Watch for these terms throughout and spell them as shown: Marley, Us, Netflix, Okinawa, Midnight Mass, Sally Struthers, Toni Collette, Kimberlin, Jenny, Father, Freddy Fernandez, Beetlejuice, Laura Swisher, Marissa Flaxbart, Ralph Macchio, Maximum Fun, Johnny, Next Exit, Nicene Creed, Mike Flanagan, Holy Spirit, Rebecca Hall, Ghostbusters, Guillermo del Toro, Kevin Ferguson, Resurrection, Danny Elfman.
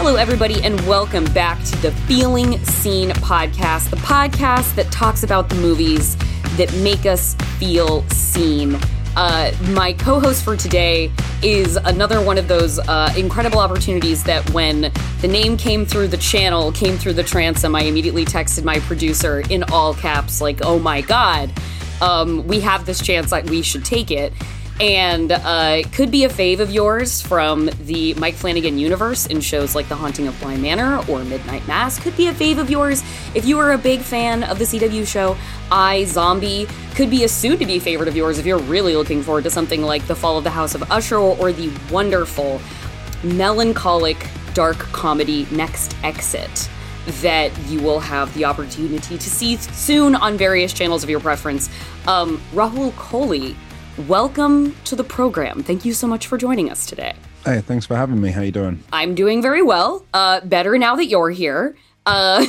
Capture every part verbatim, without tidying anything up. Hello, everybody, and welcome back to the Feeling Seen podcast, the podcast that talks about the movies that make us feel seen. Uh, my co-host for today is another one of those uh, incredible opportunities that when the name came through the channel, came through the transom, I immediately texted my producer in all caps, like, oh my God, um, we have this chance, like, we should take it. And uh, it could be a fave of yours from the Mike Flanagan universe in shows like The Haunting of Bly Manor or Midnight Mass. Could be a fave of yours if you were a big fan of the C W show iZombie. Could be a soon-to-be favorite of yours if you're really looking forward to something like The Fall of the House of Usher or the wonderful, melancholic, dark comedy Next Exit that you will have the opportunity to see soon on various channels of your preference. Um, Rahul Kohli, welcome to the program. Thank you so much for joining us today. Hey, thanks for having me. How you doing? I'm doing very well. Uh, better now that you're here. Uh,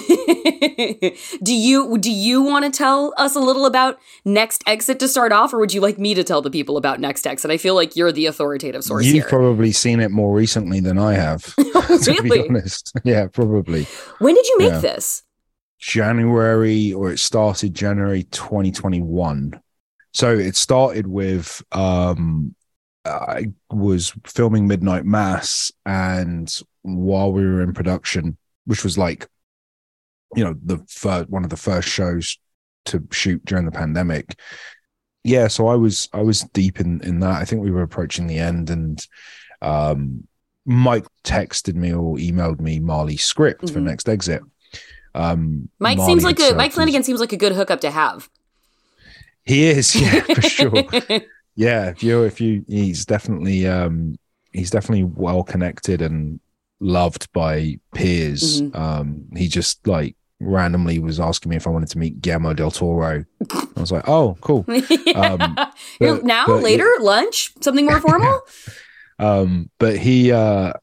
do you do you want to tell us a little about Next Exit to start off, or would you like me to tell the people about Next Exit? I feel like you're the authoritative source You've here. You've probably seen it more recently than I have. Oh, really? To be honest. Yeah, probably. When did you make yeah. this? January, or it started January twenty twenty-one. So it started with, um, I was filming Midnight Mass, and while we were in production, which was like, you know, the first, one of the first shows to shoot during the pandemic. Yeah. So I was, I was deep in, in that. I think we were approaching the end, and, um, Mike texted me or emailed me Marley's script mm-hmm. for Next Exit. Um, Mike Marley seems like a, Mike Flanagan seems like a good hookup to have. He is, yeah, for sure. yeah, if you, if you, he's definitely, um, he's definitely well connected and loved by peers. Mm-hmm. Um, he just like randomly was asking me if I wanted to meet Guillermo del Toro. I was like, oh, cool. yeah. um, but, now, but later, it, lunch, something more formal. um, but he, uh,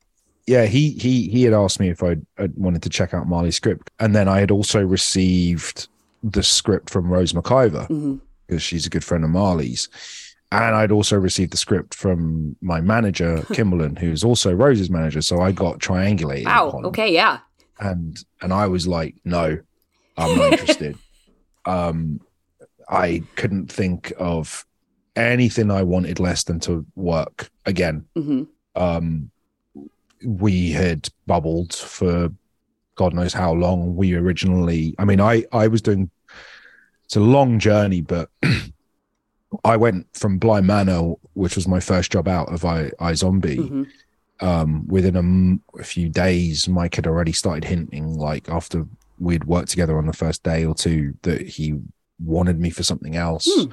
yeah, he he he had asked me if I wanted to check out Marley's script, and then I had also received the script from Rose McIver. Mm-hmm. Because she's a good friend of Marley's. And I'd also received the script from my manager, Kimberlin, who's also Rose's manager. So I got triangulated. Wow. Upon. Okay. Yeah. And and I was like, no, I'm not interested. Um, I couldn't think of anything I wanted less than to work again. Mm-hmm. Um, we had bubbled for God knows how long. We originally, I mean, I, I was doing. It's a long journey, but I went from Bly Manor, which was my first job out of I, iZombie. Mm-hmm. Um, within a, m- a few days, Mike had already started hinting, like after we'd worked together on the first day or two, that he wanted me for something else. Mm.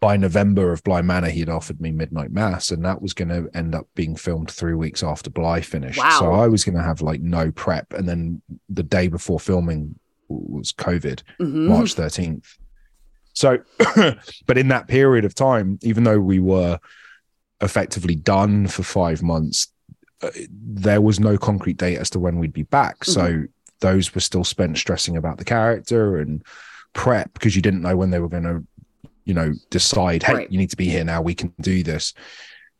By November of Bly Manor, he had offered me Midnight Mass, and that was going to end up being filmed three weeks after Bly finished. Wow. So I was going to have like no prep. And then the day before filming, was COVID, mm-hmm. March thirteenth. So, but in that period of time, even though we were effectively done for five months, uh, there was no concrete date as to when we'd be back. Mm-hmm. So those were still spent stressing about the character and prep, because you didn't know when they were going to, you know, decide, hey, right. you need to be here now, we can do this.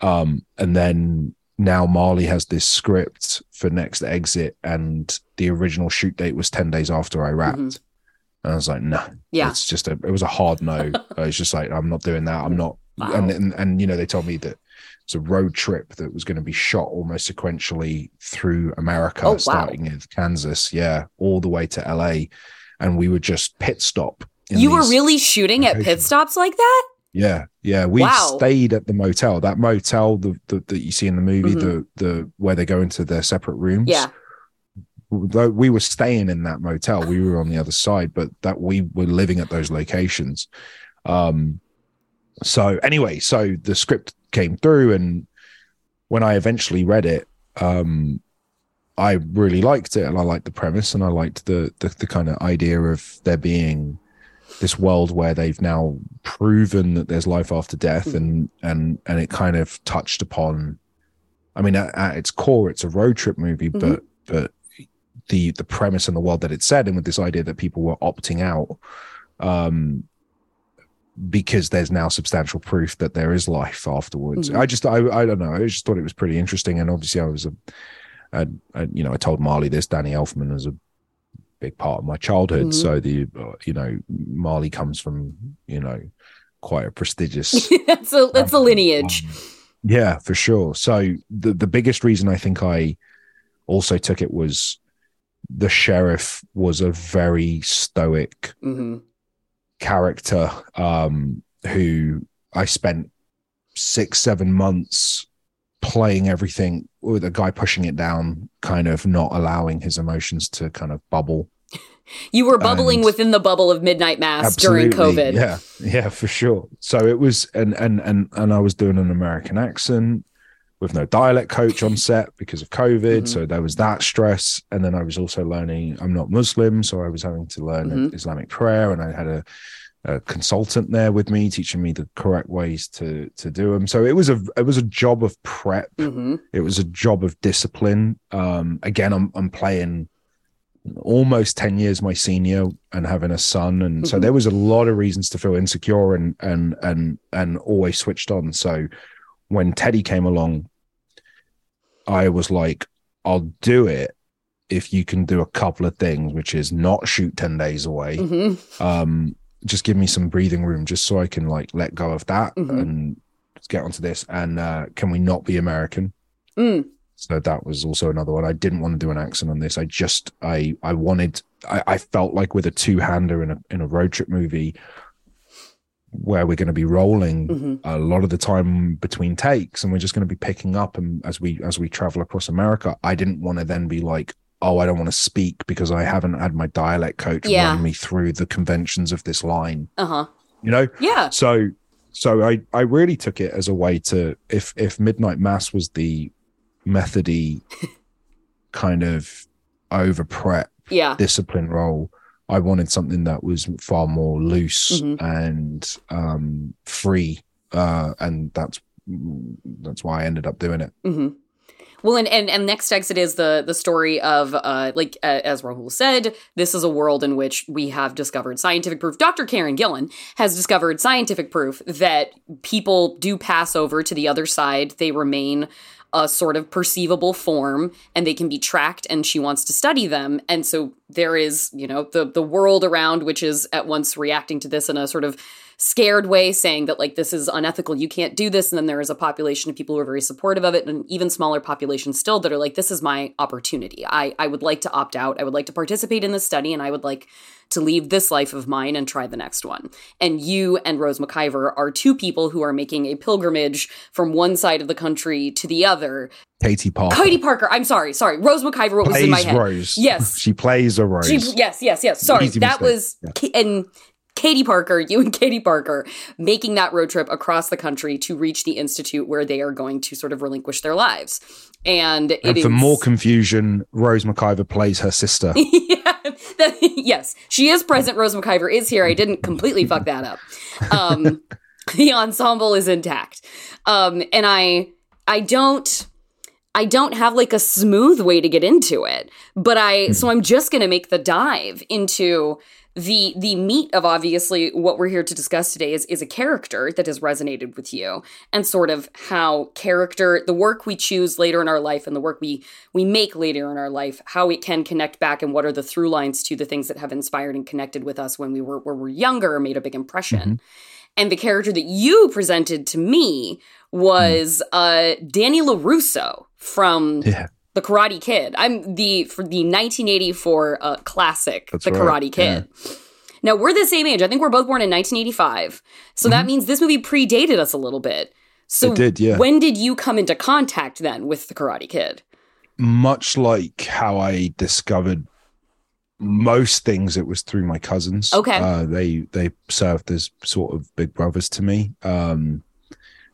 Um, and then now Marley has this script for Next Exit, and the original shoot date was ten days after I wrapped. Mm-hmm. And I was like, no, nah, yeah. it's just a, it was a hard no. I was just like, I'm not doing that. I'm not. Wow. And, and, and, you know, they told me that it's a road trip that was going to be shot almost sequentially through America, oh, starting wow. in Kansas. Yeah. All the way to L A. And we would just pit stop. You were really shooting locations. At pit stops like that? Yeah, yeah. We wow. stayed at the motel. That motel the, the, that you see in the movie, mm-hmm. the the where they go into their separate rooms. Yeah. We were staying in that motel. We were on the other side, but that we were living at those locations. Um. So anyway, so the script came through, and when I eventually read it, um, I really liked it, and I liked the premise, and I liked the the, the kind of idea of there being this world where they've now proven that there's life after death, and and and it kind of touched upon, I mean, at, at its core, it's a road trip movie, mm-hmm. but but the the premise and the world that it set, and with this idea that people were opting out um because there's now substantial proof that there is life afterwards. Mm-hmm. I just I I don't know, I just thought it was pretty interesting, and obviously I was a I, I you know, I told Marley this. Danny Elfman was a big part of my childhood. Mm-hmm. So the, you know, Marley comes from, you know, quite a prestigious. that's a that's um, a lineage. Um, yeah, for sure. So the the biggest reason I think I also took it was the sheriff was a very stoic mm-hmm. character um, who I spent six, seven months playing everything with a guy pushing it down, kind of not allowing his emotions to kind of bubble. You were bubbling and within the bubble of Midnight Mass during COVID. Yeah, yeah, for sure. So it was, and and and and I was doing an American accent with no dialect coach on set because of COVID. Mm-hmm. So there was that stress. And then I was also learning, I'm not Muslim, so I was having to learn mm-hmm. Islamic prayer. And I had a, a consultant there with me, teaching me the correct ways to to do them. So it was a it was a job of prep. Mm-hmm. It was a job of discipline. Um, again, I'm I'm playing almost ten years my senior and having a son. And mm-hmm. so there was a lot of reasons to feel insecure and and and and always switched on. So when Teddy came along, I was like, I'll do it if you can do a couple of things, which is not shoot ten days away. Mm-hmm. Um, just give me some breathing room just so I can like let go of that mm-hmm. and get onto this. And uh, can we not be American? Mm. So that was also another one. I didn't want to do an accent on this. I just, I I wanted, I, I felt like with a two-hander in a, in a road trip movie, where we're going to be rolling mm-hmm. a lot of the time between takes, and we're just going to be picking up and as we as we travel across America. I didn't want to then be like, oh, I don't want to speak because I haven't had my dialect coach yeah. run me through the conventions of this line. Uh-huh. You know? Yeah. So so I, I really took it as a way to, if if Midnight Mass was the methody kind of over prep yeah. discipline role, I wanted something that was far more loose mm-hmm. and um, free, uh, and that's that's why I ended up doing it. Mm-hmm. Well, and, and and Next Exit is the the story of, uh, like, uh, as Rahul said, this is a world in which we have discovered scientific proof. Doctor Karen Gillan has discovered scientific proof that people do pass over to the other side. They remain a sort of perceivable form, and they can be tracked, and she wants to study them. And so there is, you know, the the world around, which is at once reacting to this in a sort of scared way, saying that, like, this is unethical, you can't do this. And then there is a population of people who are very supportive of it, and an even smaller population still that are like, this is my opportunity. I, I would like to opt out. I would like to participate in this study, and I would like to leave this life of mine and try the next one. And you and Rose McIver are two people who are making a pilgrimage from one side of the country to the other. Katie Parker. Katie Parker. I'm sorry. Sorry. Rose McIver plays was in my head. Rose. Yes. She plays a Rose. She, yes, yes, yes. Sorry. Easy that mistake. was... Yeah. And Katie Parker, you and Katie Parker, making that road trip across the country to reach the institute where they are going to sort of relinquish their lives. And, it and for is... more confusion, Rose McIver plays her sister. yeah. That, yes, she is present. Rose McIver is here. I didn't completely fuck that up. Um, the ensemble is intact. Um, and I, I don't, I don't have like a smooth way to get into it, but I, so I'm just going to make the dive into the, the meat of obviously what we're here to discuss today is, is a character that has resonated with you and sort of how character, the work we choose later in our life and the work we, we make later in our life, how it can connect back and what are the through lines to the things that have inspired and connected with us when we were, when we were younger or made a big impression. Mm-hmm. And the character that you presented to me was mm-hmm. uh, Danny LaRusso from... Yeah. The Karate Kid. I'm the for the nineteen eighty-four uh, classic, That's The right. Karate Kid. Yeah. Now, we're the same age. I think we're both born in nineteen eighty-five. So mm-hmm. that means this movie predated us a little bit. So it did, yeah. When did you come into contact then with The Karate Kid? Much like how I discovered most things, it was through my cousins. Okay. Uh, they, they served as sort of big brothers to me. Um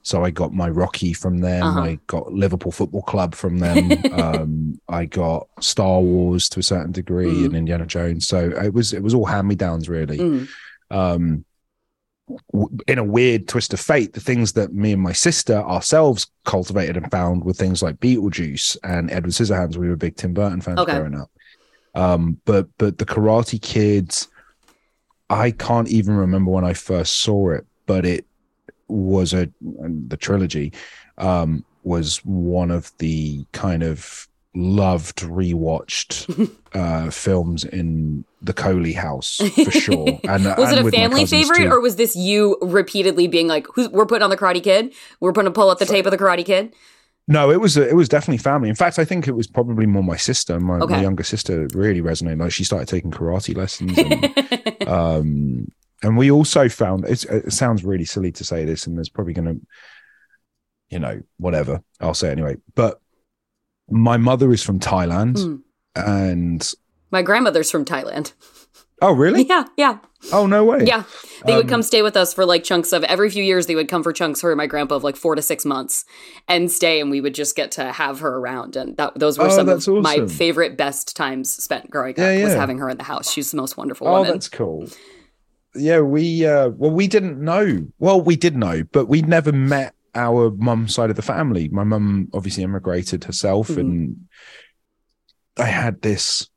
So I got my Rocky from them. Uh-huh. I got Liverpool Football Club from them. um, I got Star Wars to a certain degree mm. and Indiana Jones. So it was it was all hand-me-downs, really. Mm. Um, w- in a weird twist of fate, the things that me and my sister ourselves cultivated and found were things like Beetlejuice and Edward Scissorhands. We were big Tim Burton fans okay. growing up. Um, but but The Karate Kid, I can't even remember when I first saw it, but it was a the trilogy um was one of the kind of loved rewatched uh, films in the Kohli house for sure. And was and it a family favorite, too. Or was this you repeatedly being like, Who's, "We're putting on the Karate Kid. We're going to pull up the tape of the Karate Kid." No, it was it was definitely family. In fact, I think it was probably more my sister. My, okay. my younger sister really resonated. Like she started taking karate lessons. And, um, and we also found it's, it sounds really silly to say this, and there's probably going to, you know, whatever. I'll say it anyway, but. My mother is from Thailand, mm. and my grandmother's from Thailand. Oh, really? Yeah, yeah. Oh, no way. Yeah, they um, would come stay with us for like chunks of every few years. They would come for chunks her and my grandpa of like four to six months and stay, and we would just get to have her around. And that those were oh, some of awesome. my favorite best times spent growing yeah, up yeah. was having her in the house. She's the most wonderful oh, woman. Oh, that's cool. Yeah, we uh, well, we didn't know. Well, we did know, but we never met. Our mum's side of the family. My mum obviously immigrated herself, mm-hmm. and I had this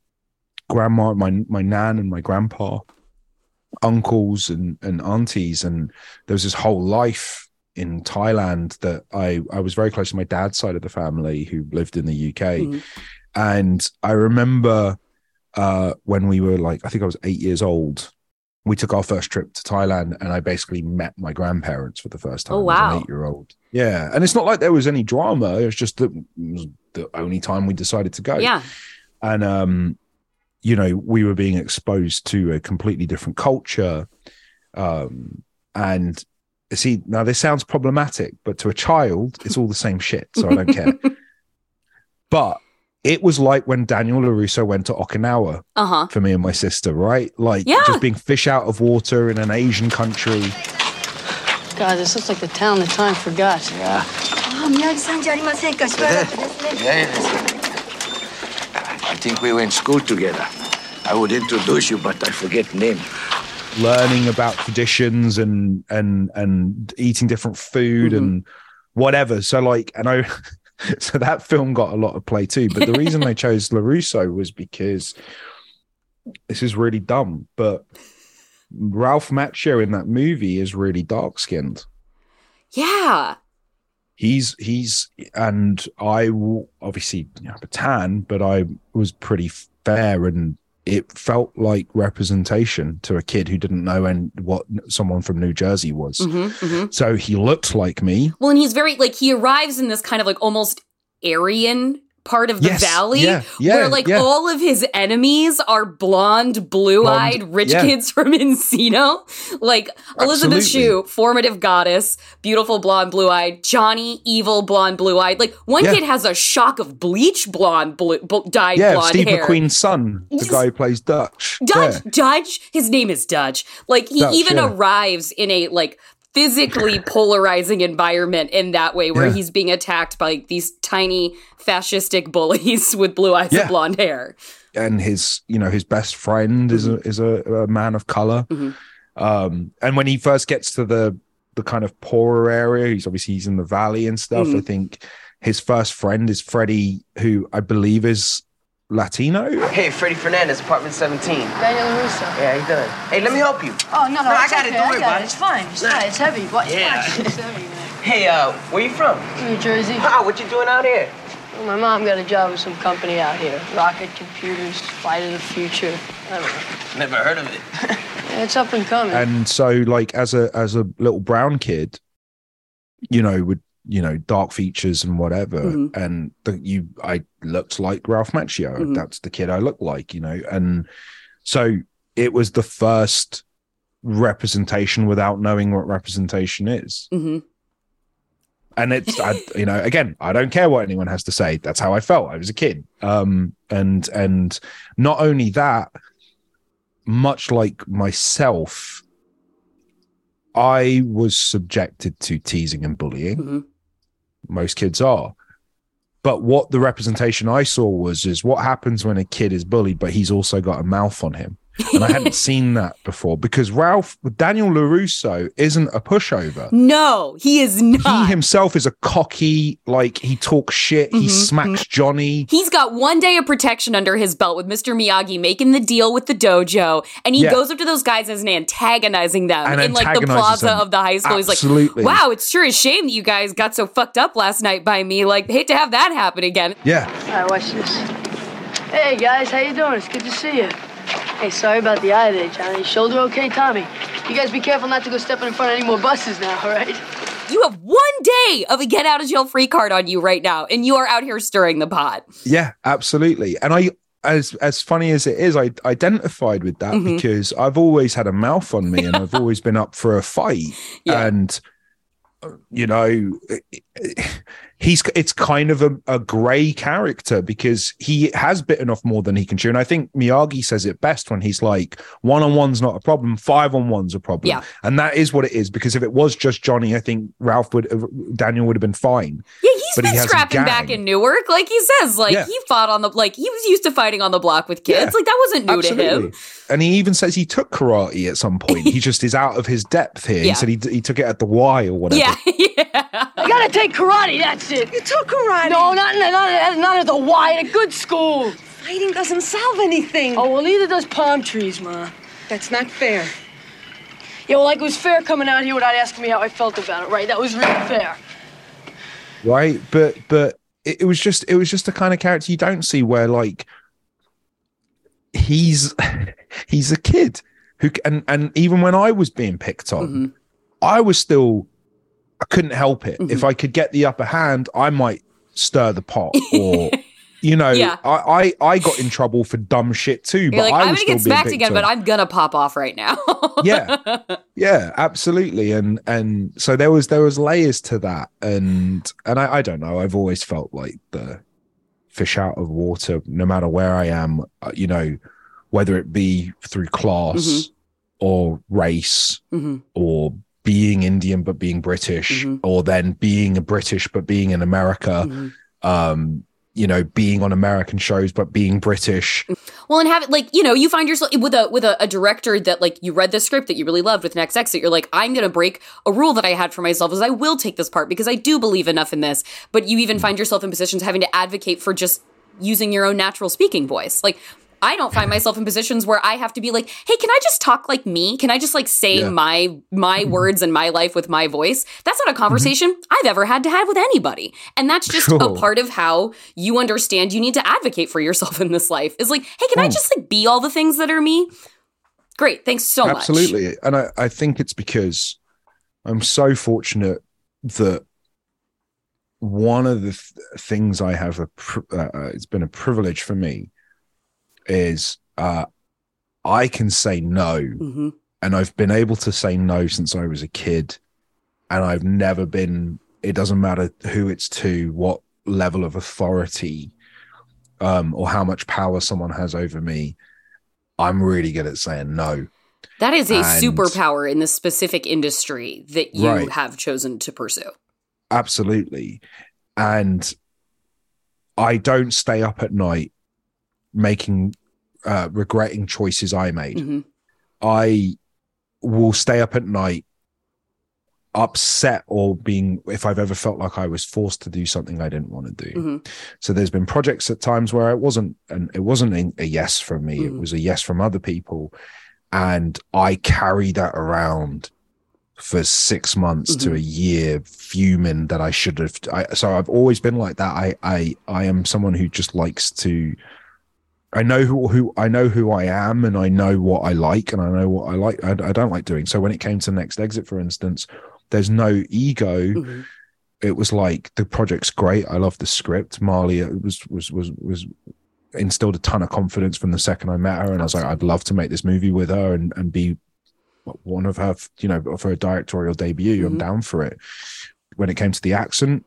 grandma, my my nan, and my grandpa, uncles and and aunties, and there was this whole life in Thailand that I I was very close to my dad's side of the family who lived in the U K, mm-hmm. and I remember uh, when we were like I think I was eight years old. We took our first trip to Thailand and I basically met my grandparents for the first time. Oh, wow. As an eight-year-old. Yeah. And it's not like there was any drama. It was just the, it was the only time we decided to go. Yeah. And, um, you know, we were being exposed to a completely different culture. Um, and see, now this sounds problematic, but to a child, it's all the same shit. So I don't care. But it was like when Daniel LaRusso went to Okinawa uh-huh. for me and my sister, right? Like yeah. just being fish out of water in an Asian country. God, this looks like the town the time forgot. Yeah. Oh, Miyagi-san, I think we were in school together. I would introduce you, but I forget name. Learning about traditions and and and eating different food mm-hmm. and whatever. So like, and I... So that film got a lot of play too. But the reason I chose LaRusso was because this is really dumb, but Ralph Macchio in that movie is really dark skinned. Yeah. He's, he's, and I obviously have a tan, but I was pretty fair and it felt like representation to a kid who didn't know and what someone from New Jersey was. Mm-hmm, mm-hmm. So he looked like me. Well, and he's very, like, he arrives in this kind of, like, almost Aryan part of the yes, valley yeah, yeah, where, like, yeah. all of his enemies are blonde, blue-eyed, blonde, rich yeah. kids from Encino. Like, Elizabeth Shue, formative goddess, beautiful blonde, blue-eyed. Johnny, evil blonde, blue-eyed. Like, one yeah. kid has a shock of bleach blonde, blue, dyed yeah, blonde Steve hair. Yeah, Steve McQueen's son, the guy who plays Dutch. Dutch, yeah. Dutch, his name is Dutch. Like, he Dutch, even yeah. arrives in a, like, physically polarizing environment in that way where yeah. he's being attacked by these tiny fascistic bullies with blue eyes yeah. and blonde hair. And his, you know, his best friend mm-hmm. is a, is a, a man of color. Mm-hmm. Um, and when he first gets to the, the kind of poorer area, he's obviously he's in the valley and stuff. Mm-hmm. I think his first friend is Freddy, who I believe is Latino? Hey, Freddy Fernandez, apartment seventeen. Daniel LaRusso. Yeah, he does. Hey, let me help you. Oh, no, no, no I got okay. it. Don't worry about it. It's fine. It's fine. It's heavy. What? Yeah. It's heavy, man. Hey, uh, where you from? New Jersey. Wow, what you doing out here? Well, my mom got a job with some company out here. Rocket Computers, Flight of the Future. I don't know. Never heard of it. Yeah, it's up and coming. And so, like, as a as a little brown kid, you know, would. you know, dark features and whatever. Mm-hmm. And the, you, I looked like Ralph Macchio. Mm-hmm. That's the kid I looked like, you know? And so it was the first representation without knowing what representation is. Mm-hmm. And it's, I, you know, again, I don't care what anyone has to say. That's how I felt. I was a kid. Um, and, and not only that, much like myself, I was subjected to teasing and bullying. Mm-hmm. Most kids are. But what the representation I saw was is what happens when a kid is bullied, but he's also got a mouth on him. And I hadn't seen that before because Ralph, Daniel LaRusso isn't a pushover. No, he is not. He himself is a cocky, like he talks shit. Mm-hmm. He smacks mm-hmm. Johnny. He's got one day of protection under his belt with Mister Miyagi making the deal with the dojo. And he yeah. goes up to those guys as an antagonizing them and in like the plaza them. of the high school. Absolutely. He's like, wow, it's sure a shame that you guys got so fucked up last night by me. Like, hate to have that happen again. Yeah. All right, watch this. Hey, guys, how you doing? It's good to see you. Hey, sorry about the eye there, Johnny. Shoulder okay, Tommy? You guys be careful not to go stepping in front of any more buses now, all right? You have one day of a get-out-of-jail-free card on you right now, and you are out here stirring the pot. Yeah, absolutely. And I, as as funny as it is, I identified with that mm-hmm. because I've always had a mouth on me and I've always been up for a fight. Yeah. And, you know, he's it's kind of a, a grey character because he has bitten off more than he can chew. And I think Miyagi says it best when he's like, one-on-one's not a problem, five-on-one's a problem. Yeah. And that is what it is, because if it was just Johnny, I think Ralph would, uh, Daniel would have been fine. Yeah, he's but been he scrapping back in Newark. Like he says, like yeah. he fought on the, like he was used to fighting on the block with kids. Yeah, like that wasn't new absolutely. to him. And he even says he took karate at some point. He just is out of his depth here. Yeah. He said he, he took it at the Y or whatever. Yeah, yeah. I gotta take karate, that's it. You took karate. No, not in the, not, not at the Y, at a good school. Fighting doesn't solve anything. Oh, well, neither does palm trees, Ma. That's not fair. Yeah, well, like it was fair coming out here without asking me how I felt about it, right? That was really fair. Right, but but it, it was just it was just the kind of character you don't see where like he's he's a kid who and and even when I was being picked on, mm-hmm. I was still. I couldn't help it. Mm-hmm. If I could get the upper hand, I might stir the pot or, you know, yeah. I, I, I got in trouble for dumb shit too. You're but like, I was I'm going to get smacked again, but I'm going to pop off right now. yeah. Yeah, absolutely. And, and so there was, there was layers to that. And, and I, I don't know, I've always felt like the fish out of water, no matter where I am, you know, whether it be through class mm-hmm. or race mm-hmm. or being Indian but being British mm-hmm. or then being a British but being in America mm-hmm. um you know, being on American shows but being British. Well, and have it like, you know, you find yourself with a with a, a director that like you read the script that you really loved with Next Exit, you're like, I'm gonna break a rule that I had for myself is I will take this part because I do believe enough in this, but you even mm-hmm. find yourself in positions having to advocate for just using your own natural speaking voice. Like I don't find myself in positions where I have to be like, hey, can I just talk like me? Can I just like say yeah. my my words and my life with my voice? That's not a conversation mm-hmm. I've ever had to have with anybody. And that's just sure. a part of how you understand you need to advocate for yourself in this life is like, hey, can oh. I just like be all the things that are me? Great. Thanks so Absolutely. much. Absolutely. And I, I think it's because I'm so fortunate that one of the th- things I have, a pr- uh, it's been a privilege for me is uh I can say no mm-hmm. and I've been able to say no since I was a kid, and I've never been, it doesn't matter who it's to, what level of authority um or how much power someone has over me, I'm really good at saying no. That is a and, superpower in the specific industry that you right. have chosen to pursue. Absolutely. And I don't stay up at night making uh regretting choices I made. Mm-hmm. I will stay up at night upset or being, if I've ever felt like I was forced to do something I didn't want to do. Mm-hmm. So there's been projects at times where it wasn't and it wasn't a yes from me. Mm-hmm. It was a yes from other people, and I carry that around for six months mm-hmm. to a year fuming that I should have. I, so I've always been like that. I I I am someone who just likes to I know who, who I know who I am, and I know what I like, and I know what I like. I, I don't like doing. So when it came to Next Exit, for instance, there's no ego. Mm-hmm. It was like, the project's great. I love the script. Marley was was was was instilled a ton of confidence from the second I met her, and Absolutely. I was like, I'd love to make this movie with her and and be one of her, you know, for a directorial debut. Mm-hmm. I'm down for it. When it came to the accent,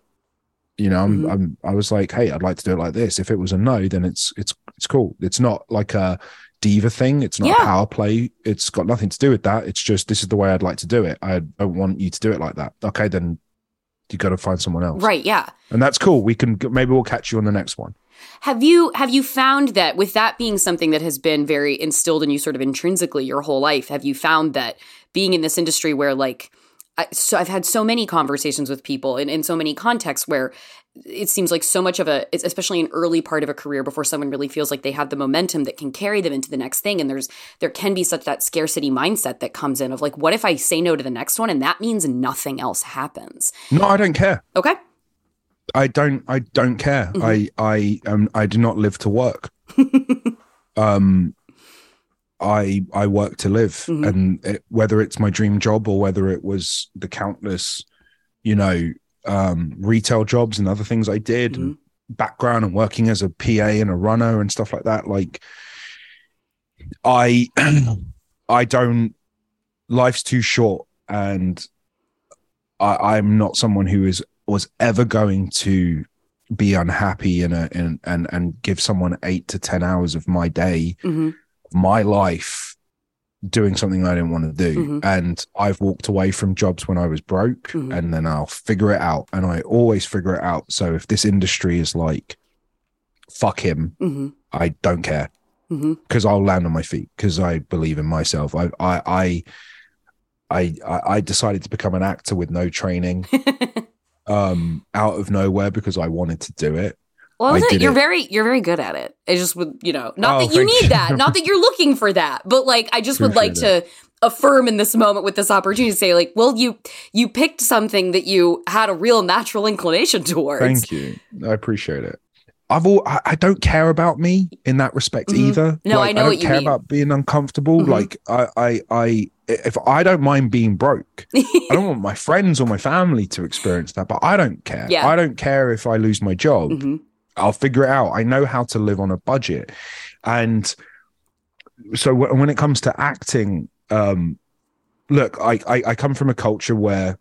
you know, I'm, mm-hmm. I'm, I was like, hey, I'd like to do it like this. If it was a no, then it's it's it's cool. It's not like a diva thing. It's not yeah. a power play. It's got nothing to do with that. It's just, this is the way I'd like to do it. I don't want you to do it like that. Okay, then you got to find someone else. Right, yeah. And that's cool. We can, maybe we'll catch you on the next one. Have you have you found that, with that being something that has been very instilled in you sort of intrinsically your whole life, have you found that being in this industry where like, I, so I've had so many conversations with people in, in so many contexts where it seems like so much of a, especially an early part of a career before someone really feels like they have the momentum that can carry them into the next thing. And there's, there can be such that scarcity mindset that comes in of like, what if I say no to the next one? And that means nothing else happens. No, I don't care. Okay. I don't. I don't care. Mm-hmm. I. I. Um. I do not live to work. um. I. I work to live, mm-hmm. and it, whether it's my dream job or whether it was the countless, you know, um, retail jobs and other things I did, mm-hmm. and background and working as a P A and a runner and stuff like that. Like, I. I don't. Life's too short, and I, I'm not someone who is. was ever going to be unhappy in a in and and give someone eight to ten hours of my day, mm-hmm. my life, doing something I didn't want to do. Mm-hmm. And I've walked away from jobs when I was broke, mm-hmm. and then I'll figure it out. And I always figure it out. So if this industry is like, fuck him, mm-hmm. I don't care, because mm-hmm. I'll land on my feet, because I believe in myself. I I I I I decided to become an actor with no training. Um, out of nowhere, because I wanted to do it. Well, I did you're it. very, you're very good at it. It's just with, you know, not oh, that you need you. that, not that you're looking for that, but like, I just Appreciate would like it. to affirm in this moment with this opportunity to say, like, well, you, you picked something that you had a real natural inclination towards. Thank you. I appreciate it. I've all, I, I don't care about me in that respect, mm-hmm. either. No, like, I know I don't what you care mean. about being uncomfortable. Mm-hmm. Like I, I, I, if I don't mind being broke, I don't want my friends or my family to experience that, but I don't care. Yeah. I don't care if I lose my job. Mm-hmm. I'll figure it out. I know how to live on a budget. And so w- when it comes to acting, um, look, I, I, I come from a culture where,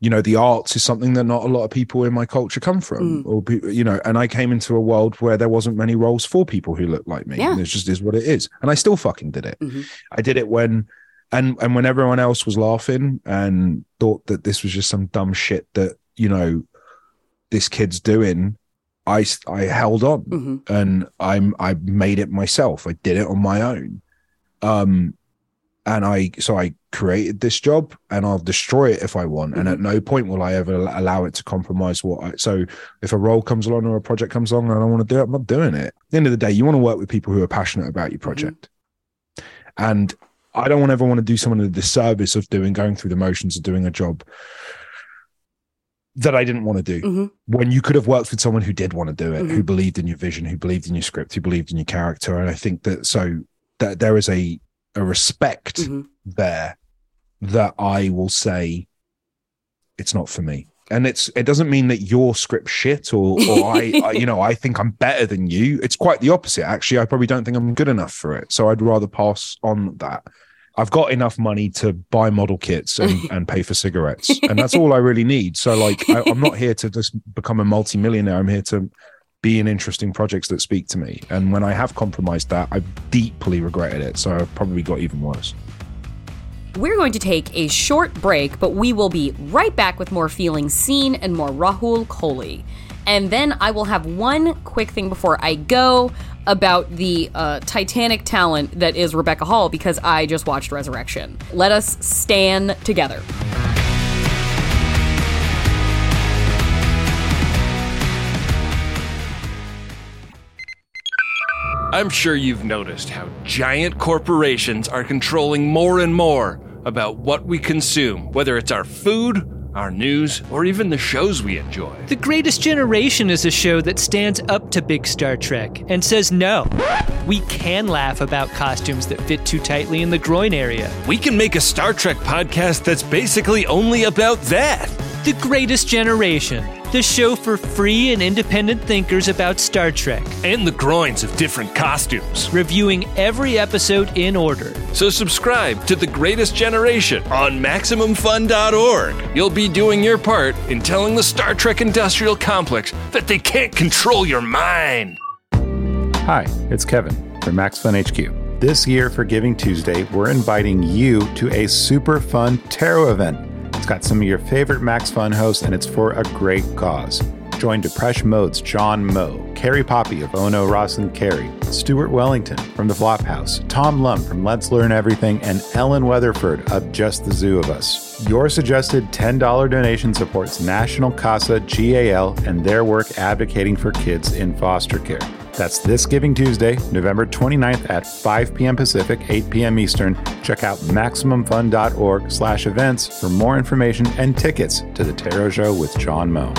you know, the arts is something that not a lot of people in my culture come from, mm. or, you know, and I came into a world where there wasn't many roles for people who looked like me. Yeah. And it just is what it is. And I still fucking did it. Mm-hmm. I did it when, and, and when everyone else was laughing and thought that this was just some dumb shit that, you know, this kid's doing, I, I held on, mm-hmm. and I'm, I made it myself. I did it on my own. Um, And I, so I created this job, and I'll destroy it if I want. Mm-hmm. And at no point will I ever allow it to compromise what I, so if a role comes along or a project comes along and I don't want to do it, I'm not doing it. At the end of the day, you want to work with people who are passionate about your project. Mm-hmm. And I don't ever want to do someone a disservice of doing, going through the motions of doing a job that I didn't want to do, mm-hmm. when you could have worked with someone who did want to do it, mm-hmm. who believed in your vision, who believed in your script, who believed in your character. And I think that, so that there is a, a respect, mm-hmm. there that I will say it's not for me. And it's, it doesn't mean that your script shit or, or I, I, you know, I think I'm better than you. It's quite the opposite. Actually, I probably don't think I'm good enough for it. So I'd rather pass on that. I've got enough money to buy model kits and, and pay for cigarettes. And that's all I really need. So like, I, I'm not here to just become a multimillionaire. I'm here to be in interesting projects that speak to me. And when I have compromised that, I've deeply regretted it. So I've probably got even worse. We're going to take a short break, but we will be right back with more Feeling Seen and more Rahul Kohli. And then I will have one quick thing before I go about the uh, Titanic talent that is Rebecca Hall, because I just watched Resurrection. Let us stand together. I'm sure you've noticed how giant corporations are controlling more and more about what we consume, whether it's our food, our news, or even the shows we enjoy. The Greatest Generation is a show that stands up to big Star Trek and says no. We can laugh about costumes that fit too tightly in the groin area. We can make a Star Trek podcast that's basically only about that. The Greatest Generation, the show for free and independent thinkers about Star Trek. And the groins of different costumes. Reviewing every episode in order. So subscribe to The Greatest Generation on Maximum Fun dot org. You'll be doing your part in telling the Star Trek industrial complex that they can't control your mind. Hi, it's Kevin from Max Fun H Q. This year for Giving Tuesday, we're inviting you to a super fun tarot event. It's got some of your favorite Max Fun hosts, and it's for a great cause. joined Depeche Mode's John Moe, Carrie Poppy of Ono, Ross and Carrie, Stuart Wellington from The Flophouse, Tom Lum from Let's Learn Everything, and Ellen Weatherford of Just the Zoo of Us. Your suggested ten dollars donation supports National CASA G A L and their work advocating for kids in foster care. That's this Giving Tuesday, November twenty-ninth at five p.m. Pacific, eight p.m. Eastern. Check out MaximumFun.org slash events for more information and tickets to The Tarot Show with John Moe.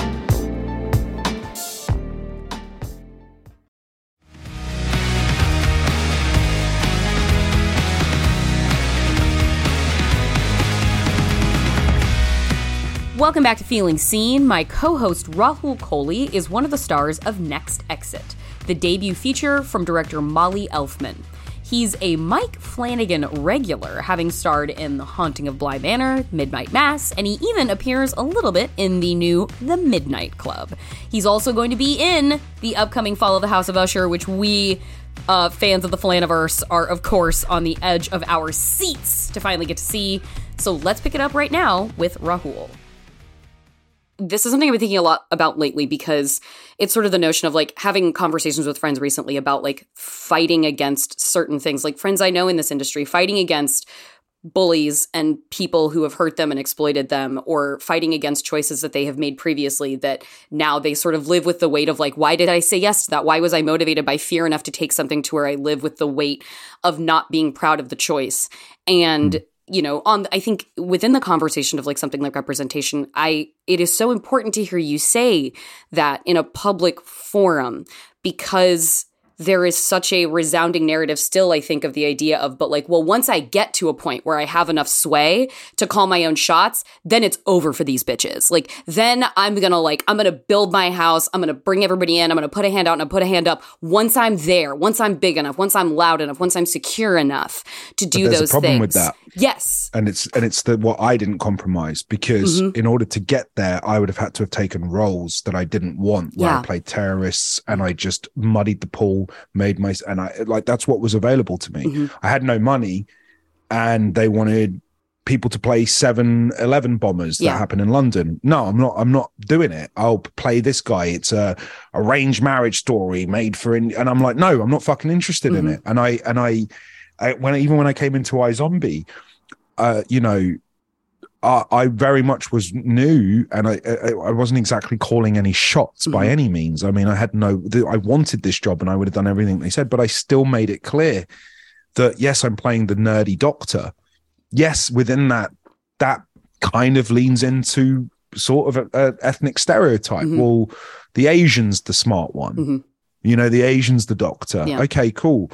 Welcome back to Feeling Seen. My co-host Rahul Kohli is one of the stars of Next Exit, the debut feature from director Mali Elfman. He's a Mike Flanagan regular, having starred in The Haunting of Bly Manor, Midnight Mass, and he even appears a little bit in the new The Midnight Club. He's also going to be in the upcoming Fall of the House of Usher, which we, uh, fans of the Flaniverse, are of course on the edge of our seats to finally get to see. So let's pick it up right now with Rahul. This is something I've been thinking a lot about lately, because it's sort of the notion of, like, having conversations with friends recently about, like, fighting against certain things. Like, friends I know in this industry, fighting against bullies and people who have hurt them and exploited them, or fighting against choices that they have made previously that now they sort of live with the weight of, like, why did I say yes to that? Why was I motivated by fear enough to take something to where I live with the weight of not being proud of the choice? And you know, on I think within the conversation of, like, something like representation, I it is so important to hear you say that in a public forum, because there is such a resounding narrative still, I think, of the idea of, but like, well, once I get to a point where I have enough sway to call my own shots, then it's over for these bitches. Like, then I'm going to like, I'm going to build my house. I'm going to bring everybody in. I'm going to put a hand out and I put a hand up. Once I'm there, once I'm big enough, once I'm loud enough, once I'm secure enough to do those things. There's a problem with that. Yes. And it's, and it's the, what I didn't compromise, because mm-hmm. in order to get there, I would have had to have taken roles that I didn't want, where yeah. I played terrorists and I just muddied the pool, made my, and I like, that's what was available to me. Mm-hmm. I had no money and they wanted people to play seven eleven bombers that yeah. happen in London. No, I'm not, I'm not doing it. I'll play this guy. It's a arranged marriage story made for, in, and I'm like, no, I'm not fucking interested mm-hmm. in it. And I, and I, I, when even when I came into iZombie, uh, you know, I, I very much was new, and I, I, I wasn't exactly calling any shots mm-hmm. by any means. I mean, I had no, I wanted this job, and I would have done everything they said, but I still made it clear that yes, I'm playing the nerdy doctor. Yes, within that, that kind of leans into sort of an ethnic stereotype. Mm-hmm. Well, the Asian's the smart one, mm-hmm. you know, the Asian's the doctor. Yeah. Okay, cool.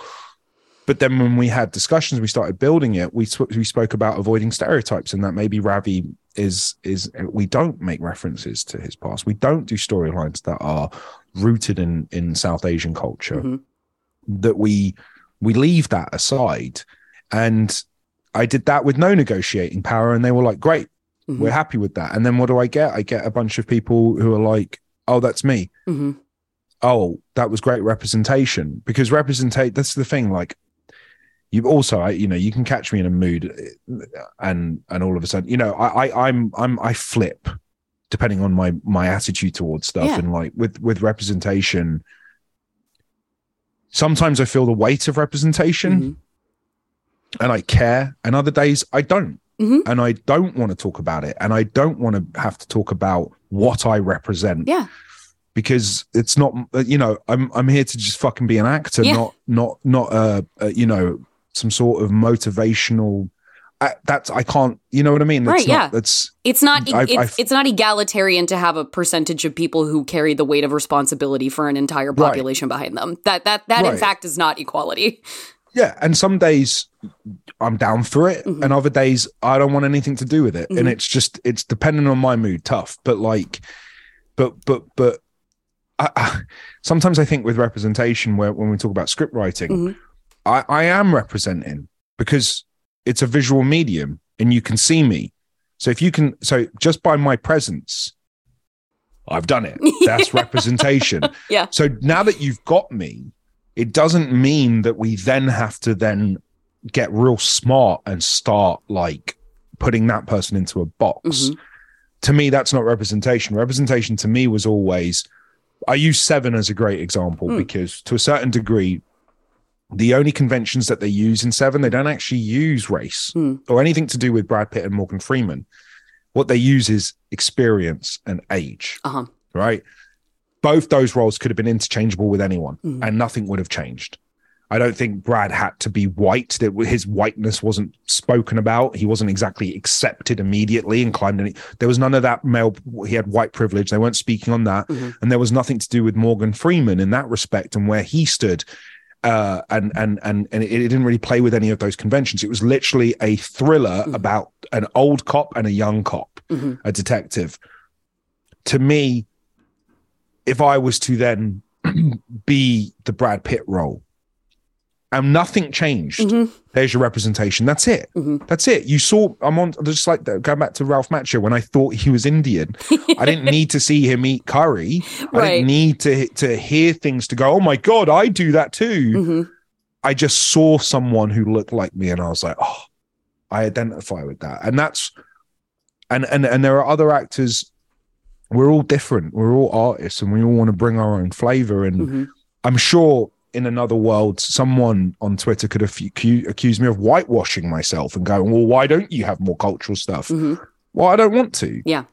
But then when we had discussions, we started building it. We sw- we spoke about avoiding stereotypes, and that maybe Ravi is is we don't make references to his past. We don't do storylines that are rooted in in South Asian culture. Mm-hmm. That we we leave that aside. And I did that with no negotiating power, and they were like, "Great, mm-hmm. we're happy with that." And then what do I get? I get a bunch of people who are like, "Oh, that's me." Mm-hmm. Oh, that was great representation, because representate. That's the thing, like. You also, I, you know, you can catch me in a mood, and and all of a sudden, you know, I, I I'm I'm I flip depending on my my attitude towards stuff, yeah. and like with with representation, sometimes I feel the weight of representation, mm-hmm. and I care, and other days I don't, mm-hmm. and I don't want to talk about it, and I don't want to have to talk about what I represent, yeah. Because it's not, you know, I'm I'm here to just fucking be an actor, yeah. not not not uh, uh you know. Some sort of motivational uh, that's I can't you know what I mean that's right not, yeah that's it's not I, it's, I, it's not egalitarian to have a percentage of people who carry the weight of responsibility for an entire population right. behind them that that that right. in fact is not equality yeah and some days I'm down for it mm-hmm. and other days I don't want anything to do with it mm-hmm. and it's just it's dependent on my mood tough but like but but but I, I, sometimes I think with representation where when we talk about script writing mm-hmm. I, I am representing because it's a visual medium and you can see me. So if you can, so just by my presence, I've done it. That's representation. Yeah. So now that you've got me, it doesn't mean that we then have to then get real smart and start like putting that person into a box. Mm-hmm. To me, that's not representation. Representation to me was always I use Seven as a great example mm. because to a certain degree, the only conventions that they use in Seven, they don't actually use race mm. or anything to do with Brad Pitt and Morgan Freeman. What they use is experience and age, uh-huh. right? Both those roles could have been interchangeable with anyone mm. and nothing would have changed. I don't think Brad had to be white. That his whiteness wasn't spoken about. He wasn't exactly accepted immediately and climbed any. There was none of that male. He had white privilege. They weren't speaking on that. Mm-hmm. And there was nothing to do with Morgan Freeman in that respect and where he stood. Uh, and and and and it, it didn't really play with any of those conventions. It was literally a thriller mm-hmm. about an old cop and a young cop, mm-hmm. a detective. To me, if I was to then be the Brad Pitt role, and nothing changed. Mm-hmm. There's your representation. That's it. Mm-hmm. That's it. You saw, I'm on, just like that, going back to Ralph Macchio, when I thought he was Indian, I didn't need to see him eat curry. Right. I didn't need to, to hear things to go, oh my God, I do that too. Mm-hmm. I just saw someone who looked like me and I was like, oh, I identify with that. And that's, and and and there are other actors. We're all different. We're all artists and we all want to bring our own flavor. And mm-hmm. I'm sure, in another world, someone on Twitter could acu- accuse me of whitewashing myself and going, well, why don't you have more cultural stuff? Mm-hmm. Well, I don't want to. Yeah.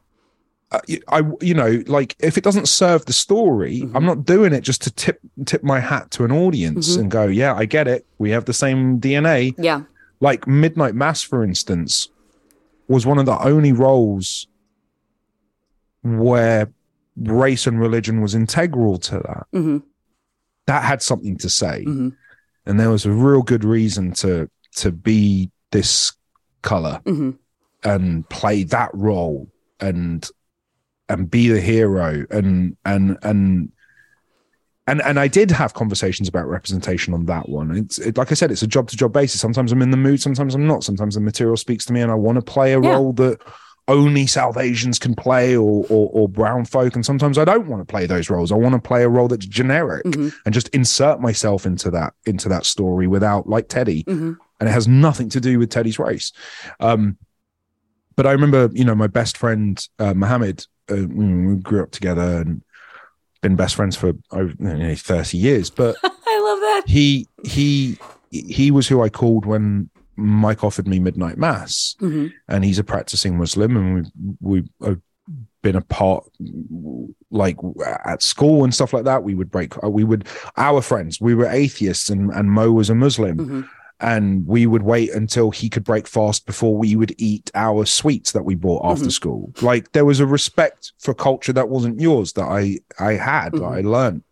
Uh, I, you know, like if it doesn't serve the story, mm-hmm. I'm not doing it just to tip, tip my hat to an audience mm-hmm. and go, yeah, I get it. We have the same D N A. Yeah. Like Midnight Mass, for instance, was one of the only roles where race and religion was integral to that. Mm-hmm. That had something to say. Mm-hmm. And there was a real good reason to to be this color mm-hmm. and play that role and and be the hero. And and and and and I did have conversations about representation on that one. It's it, like I said, it's a job to job basis. Sometimes I'm in the mood, sometimes I'm not. Sometimes the material speaks to me and I want to play a yeah. role that only South Asians can play or, or or brown folk. And sometimes I don't want to play those roles. I want to play a role that's generic mm-hmm. and just insert myself into that into that story without, like Teddy. Mm-hmm. And it has nothing to do with Teddy's race. Um, but I remember, you know, my best friend, uh, Mohammed, uh, we grew up together and been best friends for over nearly thirty years. But I love that. He, he, he was who I called when Mike offered me Midnight Mass mm-hmm. and he's a practicing Muslim and we've, we've been apart like at school and stuff like that. We would break, we would, our friends, we were atheists and, and Mo was a Muslim mm-hmm. and we would wait until he could break fast before we would eat our sweets that we bought after mm-hmm. school. Like there was a respect for culture that wasn't yours that I, I had, mm-hmm. that I learned.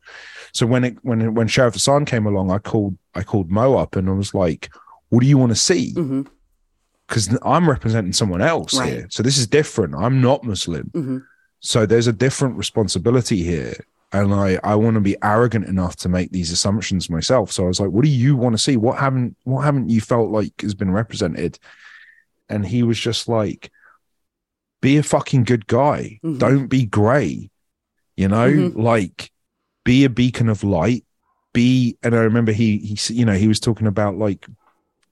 So when it, when, when Sheriff Hassan came along, I called, I called Mo up and I was like, what do you want to see? Because mm-hmm. I'm representing someone else right. here. So this is different. I'm not Muslim. Mm-hmm. So there's a different responsibility here. And I, I want to be arrogant enough to make these assumptions myself. So I was like, what do you want to see? What haven't, what haven't you felt like has been represented? And he was just like, be a fucking good guy. Mm-hmm. Don't be gray. You know, mm-hmm. like be a beacon of light. Be, and I remember he, he, you know, he was talking about like,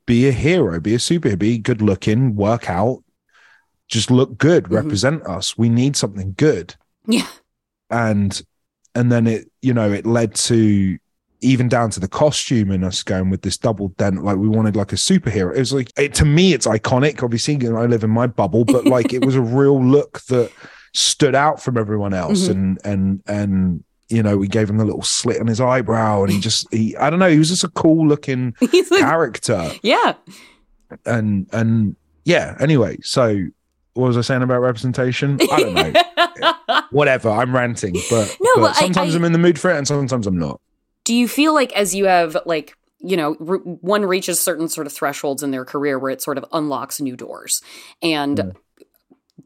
be a hero, be a superhero, be good looking, work out, just look good, mm-hmm. represent us. We need something good. Yeah. And, and then it, you know, it led to even down to the costume and us going with this double dent. Like we wanted like a superhero. It was like, it, to me, it's iconic. Obviously, you know, I live in my bubble, but like it was a real look that stood out from everyone else. Mm-hmm. And, and, and, you know, we gave him the little slit on his eyebrow and he just, he, I don't know, he was just a cool looking like, character. Yeah. And, and yeah, anyway, so what was I saying about representation? I don't know. Whatever, I'm ranting, but, no, but sometimes I, I, I'm in the mood for it and sometimes I'm not. Do you feel like as you have like, you know, re- one reaches certain sort of thresholds in their career where it sort of unlocks new doors and mm.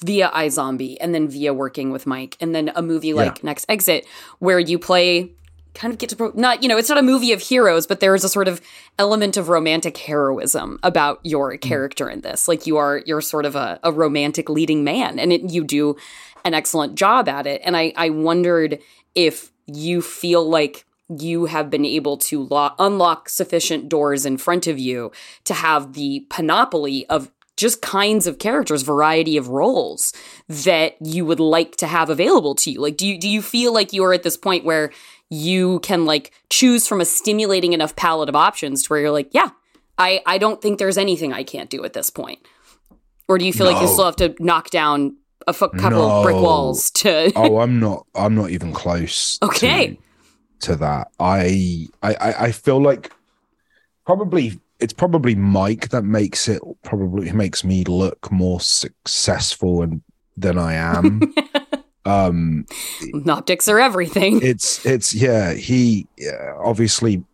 via iZombie and then via working with Mike and then a movie like yeah. Next Exit where you play kind of get to pro- not, you know, it's not a movie of heroes, but there is a sort of element of romantic heroism about your character in this. Like you are, you're sort of a, a romantic leading man and it, you do an excellent job at it. And I, I wondered if you feel like you have been able to lo- unlock sufficient doors in front of you to have the panoply of just kinds of characters, variety of roles that you would like to have available to you? Like, do you do you feel like you're at this point where you can, like, choose from a stimulating enough palette of options to where you're like, yeah, I, I don't think there's anything I can't do at this point? Or do you feel no. like you still have to knock down a f- couple no. of brick walls to... Oh, I'm not, I'm not even close okay. to, to that. I, I, I feel like probably... It's probably Mike that makes it probably makes me look more successful and than I am. um, Optics are everything. It's it's yeah. He uh, obviously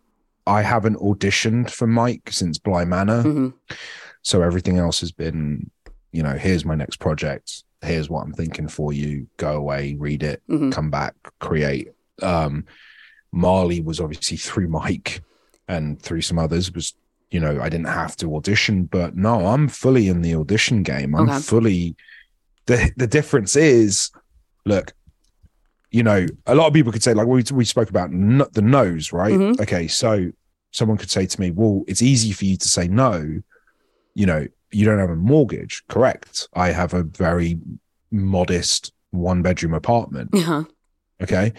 I haven't auditioned for Mike since Bly Manor, mm-hmm. so everything else has been, you know, here's my next project. Here's what I'm thinking for you. Go away, read it, mm-hmm. come back, create. Um, Marley was obviously through Mike and through some others was. You know, I didn't have to audition, but no, I'm fully in the audition game. I'm okay. fully, the the difference is, look, you know, a lot of people could say, like, we we spoke about n- the no's, right? Mm-hmm. Okay, so someone could say to me, well, it's easy for you to say no, you know, you don't have a mortgage. Correct. I have a very modest one-bedroom apartment. Uh-huh. Okay.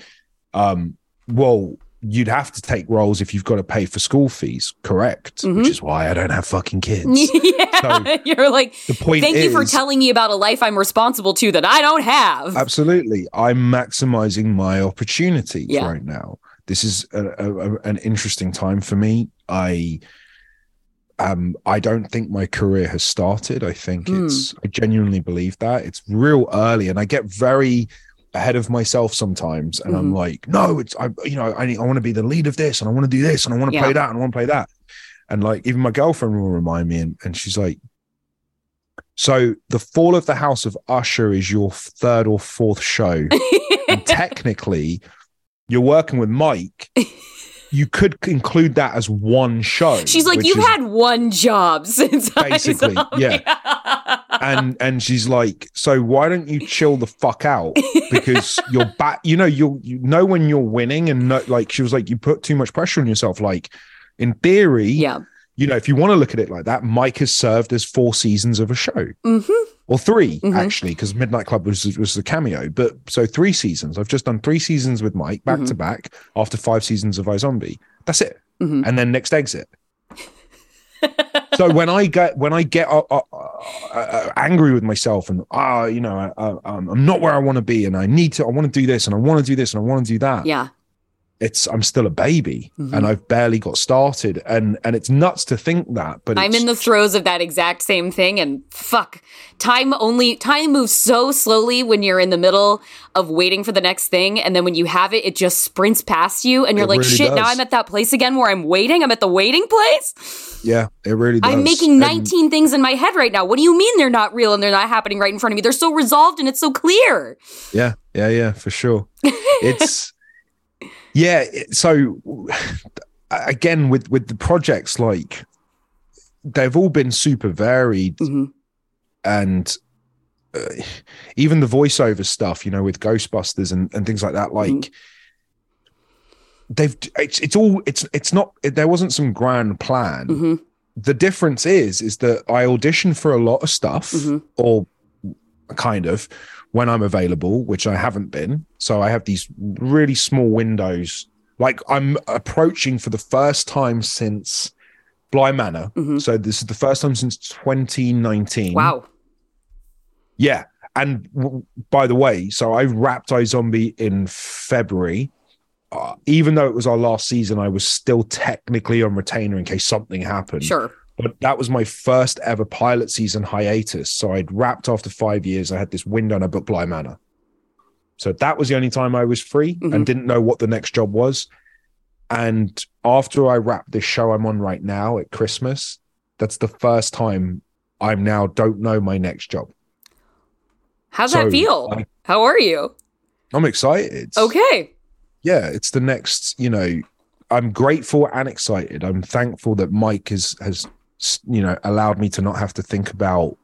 Um, well, you'd have to take roles if you've got to pay for school fees, correct? Mm-hmm. Which is why I don't have fucking kids. Yeah, so you're like, the point thank is, you for telling me about a life I'm responsible to that I don't have. Absolutely. I'm maximizing my opportunities yeah. right now. This is a, a, a, an interesting time for me. I um, I don't think my career has started. I think mm. it's, I genuinely believe that. It's real early and I get very... ahead of myself sometimes and mm-hmm. I'm like, no, it's I you know I, I want to be the lead of this and I want to do this and I want to yeah. play that and I want to play that, and like even my girlfriend will remind me and, and she's like, so The Fall of the House of Usher is your third or fourth show and technically you're working with Mike. You could include that as one show. She's like, you've had one job since basically, I yeah. and and she's like, so why don't you chill the fuck out? Because you're back, you know, you'll you know when you're winning and no, like she was like, you put too much pressure on yourself. Like in theory, yeah. you know, if you want to look at it like that, Mike has served as four seasons of a show, mm-hmm. or three mm-hmm. actually, because Midnight Club was was the cameo. But so three seasons. I've just done three seasons with Mike back mm-hmm. to back after five seasons of iZombie. That's it, mm-hmm. and then Next Exit. So when I get when I get uh, uh, uh, angry with myself and ah, uh, you know, I, uh, um, I'm not where I want to be, and I need to, I want to do this, and I want to do this, and I want to do that. Yeah, it's I'm still a baby, mm-hmm. and I've barely got started, and and it's nuts to think that. But I'm it's, in the throes of that exact same thing, and fuck, time only time moves so slowly when you're in the middle of waiting for the next thing, and then when you have it, it just sprints past you, and you're like, really shit, does. Now I'm at that place again where I'm waiting. I'm at the waiting place. Yeah, it really does. I'm making nineteen and, things in my head right now. What do you mean they're not real and they're not happening right in front of me? They're so resolved and it's so clear. Yeah, yeah, yeah, for sure. It's, yeah, it, so again, with, with the projects, like, they've all been super varied. Mm-hmm. And uh, even the voiceover stuff, you know, with Ghostbusters and, and things like that, like, mm-hmm. They've it's it's all it's it's not it, there wasn't some grand plan. Mm-hmm. The difference is is that I audition for a lot of stuff, mm-hmm. or kind of when I'm available, which I haven't been. So I have these really small windows. Like I'm approaching for the first time since Bly Manor. Mm-hmm. So this is the first time since twenty nineteen. Wow. Yeah, and w- by the way, so I wrapped iZombie in February. Uh, even though it was our last season, I was still technically on retainer in case something happened. Sure. But that was my first ever pilot season hiatus. So I'd wrapped after five years. I had this window and I booked Bly Manor. So that was the only time I was free, mm-hmm. and didn't know what the next job was. And after I wrapped this show I'm on right now at Christmas, that's the first time I'm now don't know my next job. How's so, that feel? I, How are you? I'm excited. Okay. Yeah, it's the next, you know, I'm grateful and excited. I'm thankful that Mike has, has, you know, allowed me to not have to think about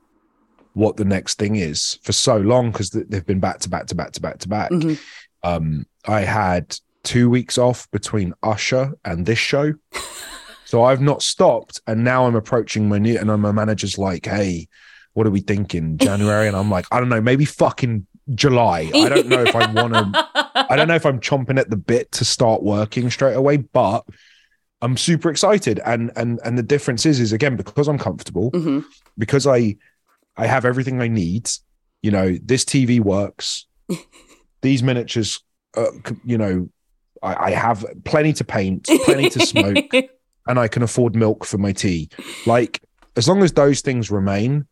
what the next thing is for so long, because they've been back to back to back to back to back. Mm-hmm. Um, I had two weeks off between Usher and this show. So I've not stopped. And now I'm approaching my new, and my manager's like, hey, what are we thinking, January? And I'm like, I don't know, maybe fucking July. I don't know if I want to, I don't know if I'm chomping at the bit to start working straight away, but I'm super excited. And and and the difference is, is again, because I'm comfortable, mm-hmm. because I I have everything I need, you know, this T V works, these miniatures, uh, you know, I, I have plenty to paint, plenty to smoke, and I can afford milk for my tea. Like, as long as those things remain,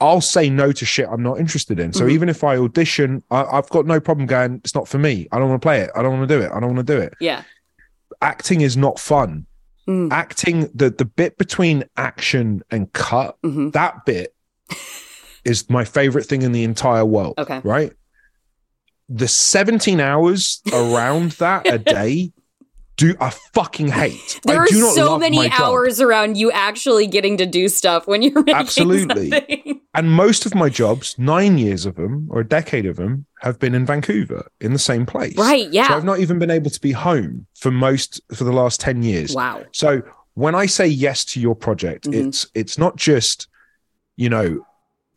I'll say no to shit I'm not interested in. So mm-hmm. even if I audition, I, I've got no problem going, it's not for me. I don't want to play it. I don't want to do it. I don't want to do it. Yeah. Acting is not fun. Mm. Acting, the, the bit between action and cut, mm-hmm. that bit is my favorite thing in the entire world. Okay. Right? The seventeen hours around that a day, do I fucking hate. There I are do not so love many hours job. Around you actually getting to do stuff when you're making Absolutely. Something. And most of my jobs, nine years of them or a decade of them, have been in Vancouver in the same place. Right, yeah. So I've not even been able to be home for most, for the last ten years. Wow. So when I say yes to your project, mm-hmm. it's it's not just, you know,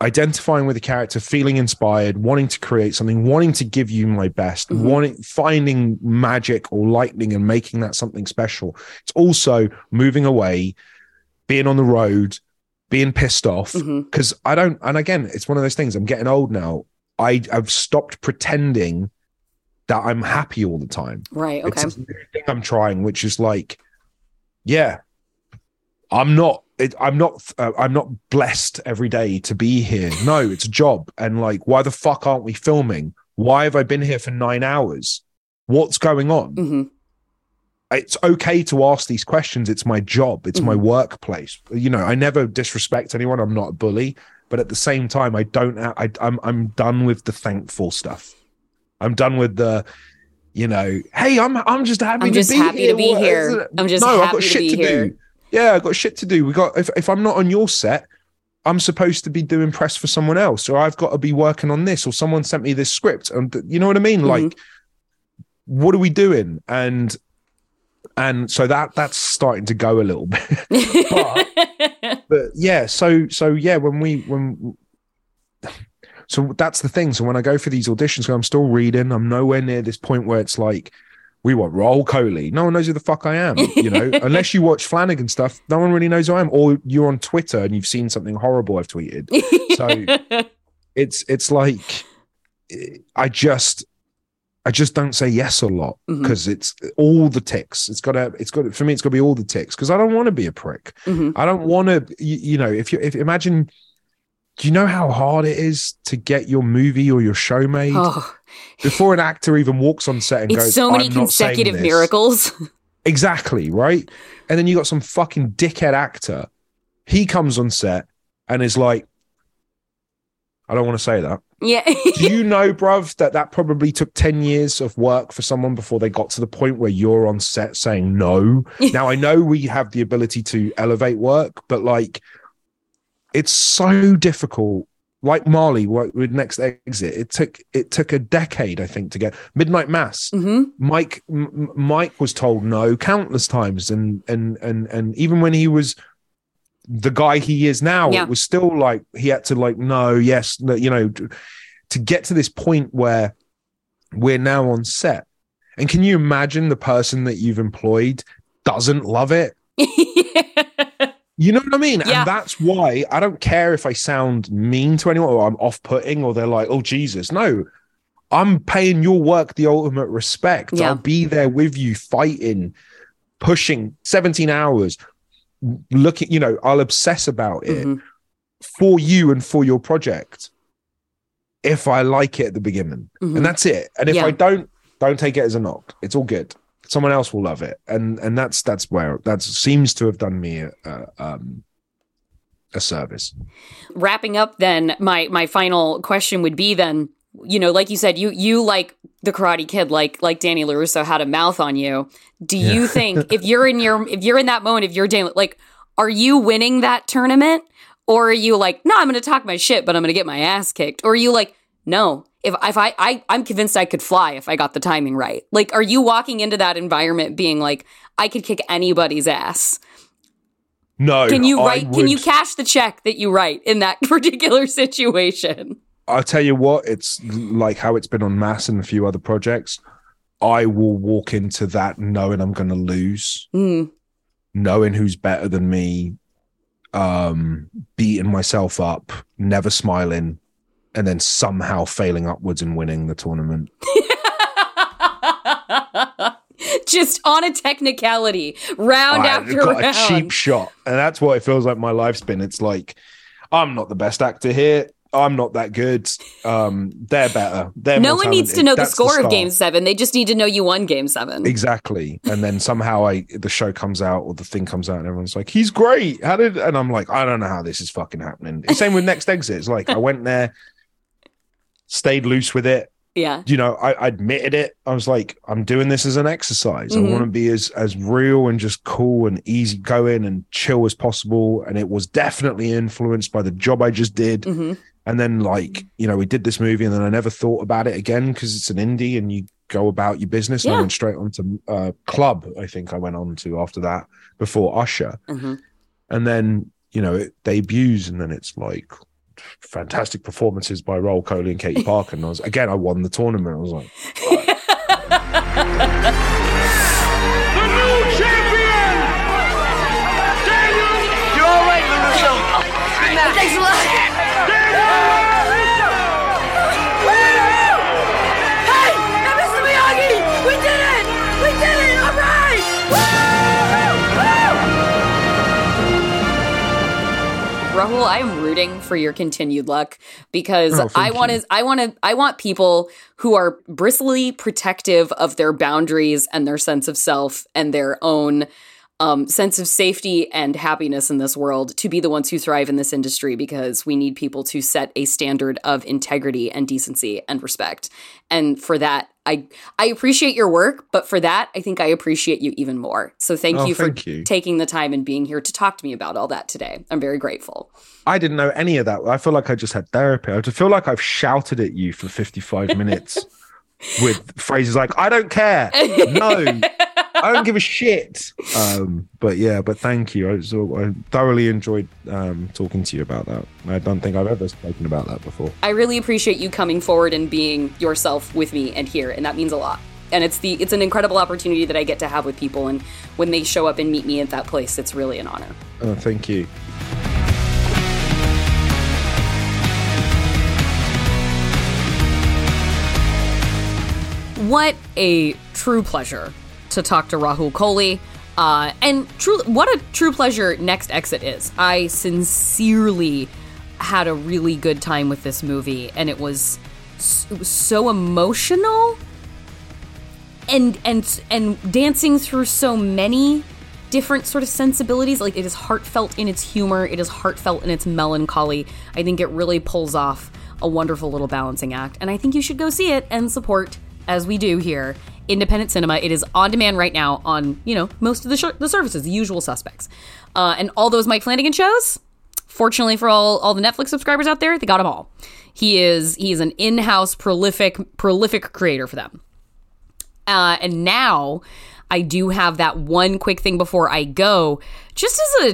identifying with a character, feeling inspired, wanting to create something, wanting to give you my best, mm-hmm. wanting, finding magic or lightning and making that something special. It's also moving away, being on the road, being pissed off. Because mm-hmm. I don't, and again, it's one of those things, I'm getting old now. I, I've stopped pretending that I'm happy all the time. Right, okay. It's a new thing I'm trying, which is like, yeah, I'm not, It, I'm not uh, I'm not blessed every day to be here. No, it's a job. And like, why the fuck aren't we filming? Why have I been here for nine hours? What's going on? Mm-hmm. It's okay to ask these questions. It's my job. It's mm-hmm. my workplace. You know, I never disrespect anyone. I'm not a bully. But at the same time, I don't, I, I'm, I'm done with the thankful stuff. I'm done with the, you know, hey, I'm I'm just happy I'm to just be happy here. To be what, here. I'm just no, happy I've got to shit be to here. Do. Yeah, I got shit to do. We got if, if I'm not on your set, I'm supposed to be doing press for someone else, or I've got to be working on this, or someone sent me this script, and you know what I mean. Mm-hmm. Like, what are we doing? And and so that that's starting to go a little bit. but, but yeah, so so yeah, when we when so that's the thing. So when I go for these auditions, I'm still reading. I'm nowhere near this point where it's like, we want Rahul Kohli. No one knows who the fuck I am, you know? Unless you watch Flanagan stuff, no one really knows who I am. Or you're on Twitter and you've seen something horrible I've tweeted. So it's it's like, I just I just don't say yes a lot because mm-hmm. it's all the ticks. It's got to, it's got to, for me, it's got to be all the ticks because I don't want to be a prick. Mm-hmm. I don't want to, you, you know, if you if imagine, do you know how hard it is to get your movie or your show made? Oh. Before an actor even walks on set and it's goes, so many I'm consecutive not saying this. Miracles. Exactly, right? And then you got some fucking dickhead actor. He comes on set and is like, I don't want to say that. Yeah. Do you know, bruv, that that probably took ten years of work for someone before they got to the point where you're on set saying no? Now, I know we have the ability to elevate work, but like, it's so difficult. Like Marley with Next Exit, it took it took a decade, I think, to get Midnight Mass. Mm-hmm. Mike M- Mike was told no countless times, and and and and even when he was the guy he is now, yeah. it was still like he had to like no, yes, no, you know, to, to get to this point where we're now on set. And can you imagine the person that you've employed doesn't love it? You know what I mean? Yeah. And that's why I don't care if I sound mean to anyone or I'm off-putting or they're like, oh, Jesus. No, I'm paying your work the ultimate respect. Yeah. I'll be there with you fighting, pushing seventeen hours, looking, you know, I'll obsess about it mm-hmm. for you and for your project if I like it at the beginning. Mm-hmm. And that's it. And if yeah. I don't, don't take it as a knock. It's all good. Someone else will love it, and and that's that's where that seems to have done me a, a, um, a service. Wrapping up, then my my final question would be then, you know, like you said, you you like the Karate Kid, like like Danny LaRusso had a mouth on you. Do you yeah. think if you're in your if you're in that moment, if you're Danny, like, are you winning that tournament, or are you like, no, I'm going to talk my shit, but I'm going to get my ass kicked, or are you like, no? If if I, I, I'm convinced I could fly if I got the timing right. Like, are you walking into that environment being like, I could kick anybody's ass? No. Can you write? Would, can you cash the check that you write in that particular situation? I'll tell you what, it's like how it's been on Mass and a few other projects. I will walk into that knowing I'm going to lose, mm. knowing who's better than me, um, beating myself up, never smiling, and then somehow failing upwards and winning the tournament. Just on a technicality, round I after got round. A cheap shot. And that's what it feels like my life's been. It's like, I'm not the best actor here. I'm not that good. Um, they're better. They're no one needs to know that's the score the of Game seven. They just need to know you won Game seven. Exactly. And then somehow I the show comes out or the thing comes out and everyone's like, he's great. How did? And I'm like, I don't know how this is fucking happening. Same with Next Exit. It's like, I went there, stayed loose with it. Yeah. You know, I, I admitted it. I was like, I'm doing this as an exercise. Mm-hmm. I want to be as, as real and just cool and easygoing and chill as possible. And it was definitely influenced by the job I just did. Mm-hmm. And then, like, you know, we did this movie and then I never thought about it again because it's an indie and you go about your business. Yeah. And I went straight on to uh, Club, I think I went on to after that, before Usher. Mm-hmm. And then, you know, it debuts and then it's like fantastic performances by Rahul Kohli and Katie Parker. And I was, again, I won the tournament. I was like, the new champion, Daniel. You're all right, LaRusso. Oh, good night. Thanks a lot. Rahul, I am rooting for your continued luck because oh, I want to, I want to, I want people who are bristly, protective of their boundaries and their sense of self and their own um, sense of safety and happiness in this world to be the ones who thrive in this industry, because we need people to set a standard of integrity and decency and respect. And for that, I I appreciate your work, but for that, I think I appreciate you even more. So thank oh, you for thank you. taking the time and being here to talk to me about all that today. I'm very grateful. I didn't know any of that. I feel like I just had therapy. I feel like I've shouted at you for fifty-five minutes with phrases like, I don't care. No. I don't give a shit. Um, but yeah, but thank you. I, so, I thoroughly enjoyed um, talking to you about that. I don't think I've ever spoken about that before. I really appreciate you coming forward and being yourself with me and here, and that means a lot. And it's the it's an incredible opportunity that I get to have with people, and when they show up and meet me at that place, it's really an honor. Oh, thank you. What a true pleasure to talk to Rahul Kohli, uh, and true, what a true pleasure Next Exit is. I sincerely had a really good time with this movie, and it was it was so emotional, and and and dancing through so many different sort of sensibilities. Like, it is heartfelt in its humor, it is heartfelt in its melancholy. I think it really pulls off a wonderful little balancing act, and I think you should go see it and support, as we do here, independent cinema. It is on demand right now on, you know, most of the sh- the services, the usual suspects. Uh, and all those Mike Flanagan shows, fortunately for all, all the Netflix subscribers out there, they got them all. He is he is an in-house prolific, prolific creator for them. Uh, and now I do have that one quick thing before I go, just as a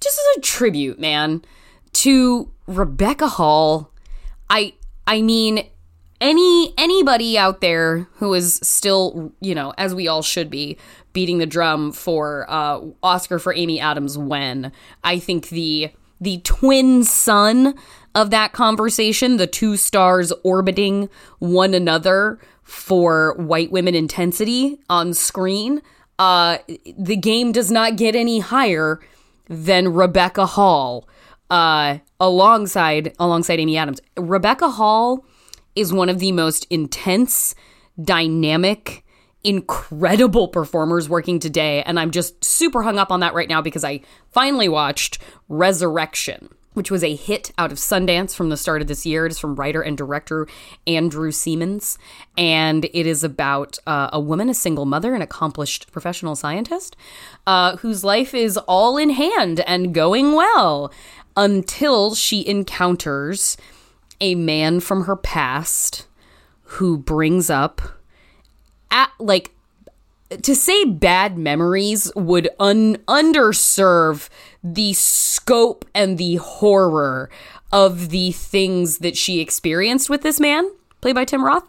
just as a tribute, man, to Rebecca Hall. I I mean... Any anybody out there who is still, you know, as we all should be, beating the drum for uh, Oscar for Amy Adams When, I think the the twin son of that conversation, the two stars orbiting one another for white women intensity on screen, uh, the game does not get any higher than Rebecca Hall uh, alongside alongside Amy Adams. Rebecca Hall is one of the most intense, dynamic, incredible performers working today. And I'm just super hung up on that right now because I finally watched Resurrection, which was a hit out of Sundance from the start of this year. It is from writer and director Andrew Siemens. And it is about uh, a woman, a single mother, an accomplished professional scientist uh, whose life is all in hand and going well until she encounters a man from her past who brings up, at, like, to say bad memories would un- underserve the scope and the horror of the things that she experienced with this man, played by Tim Roth.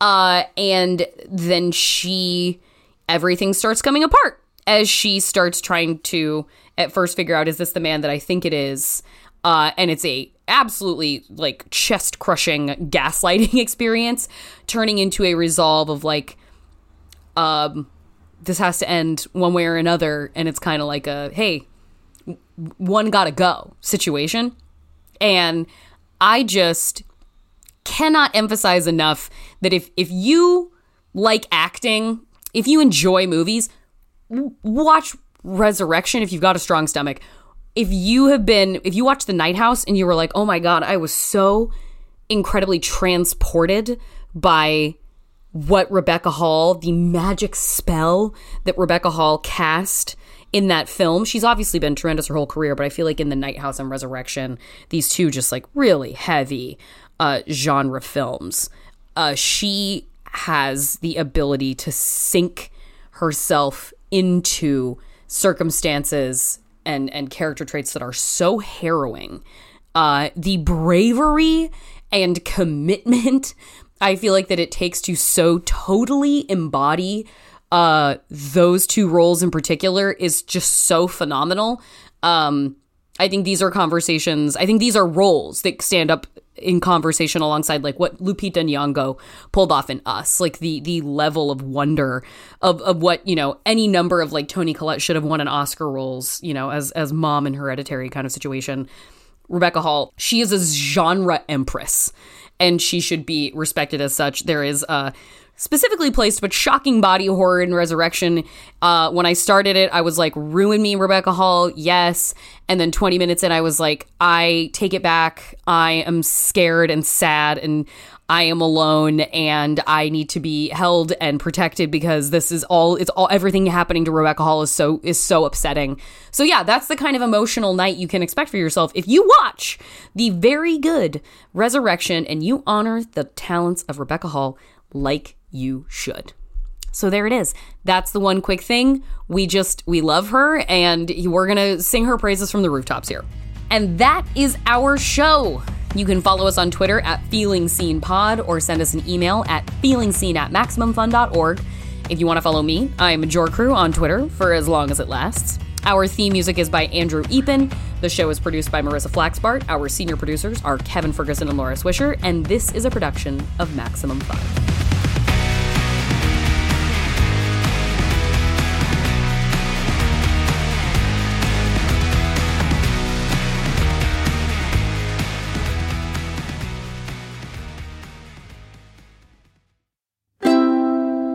Uh, and then she, everything starts coming apart as she starts trying to at first figure out, is this the man that I think it is? Uh, and it's a absolutely like chest crushing gaslighting experience, turning into a resolve of like, um, this has to end one way or another. And it's kind of like a, hey, one gotta go situation. And I just cannot emphasize enough that if, if you like acting, if you enjoy movies, watch Resurrection if you've got a strong stomach. If you have been, if you watched The Night House and you were like, oh my God, I was so incredibly transported by what Rebecca Hall, the magic spell that Rebecca Hall cast in that film. She's obviously been tremendous her whole career, but I feel like in The Night House and Resurrection, these two just like really heavy uh, genre films. Uh, she has the ability to sink herself into circumstances and, and character traits that are so harrowing. Uh, the bravery and commitment, I feel like, that it takes to so totally embody Uh, those two roles in particular is just so phenomenal. Um, I think these are conversations. I think these are roles that stand up in conversation alongside like what Lupita Nyong'o pulled off in Us, like the the level of wonder of, of what, you know, any number of like Toni Collette should have won an Oscar roles, you know, as as mom in Hereditary kind of situation. Rebecca Hall, she is a genre empress and she should be respected as such. There is a uh, specifically placed but shocking body horror in Resurrection. Uh, when I started it, I was like, ruin me, Rebecca Hall, yes. And then twenty minutes in, I was like, I take it back. I am scared and sad and I am alone and I need to be held and protected because this is all, it's all, everything happening to Rebecca Hall is so, is so upsetting. So yeah, that's the kind of emotional night you can expect for yourself if you watch the very good Resurrection and you honor the talents of Rebecca Hall like you should. So there it is. That's the one quick thing. We just, we love her and we're going to sing her praises from the rooftops here. And that is our show. You can follow us on Twitter at Feeling Seen Pod or send us an email at feelingscene at maximum fun dot org. If you want to follow me, I'm Jor Crew on Twitter for as long as it lasts. Our theme music is by Andrew Epen. The show is produced by Marissa Flaxbart. Our senior producers are Kevin Ferguson and Laura Swisher. And this is a production of Maximum Fun.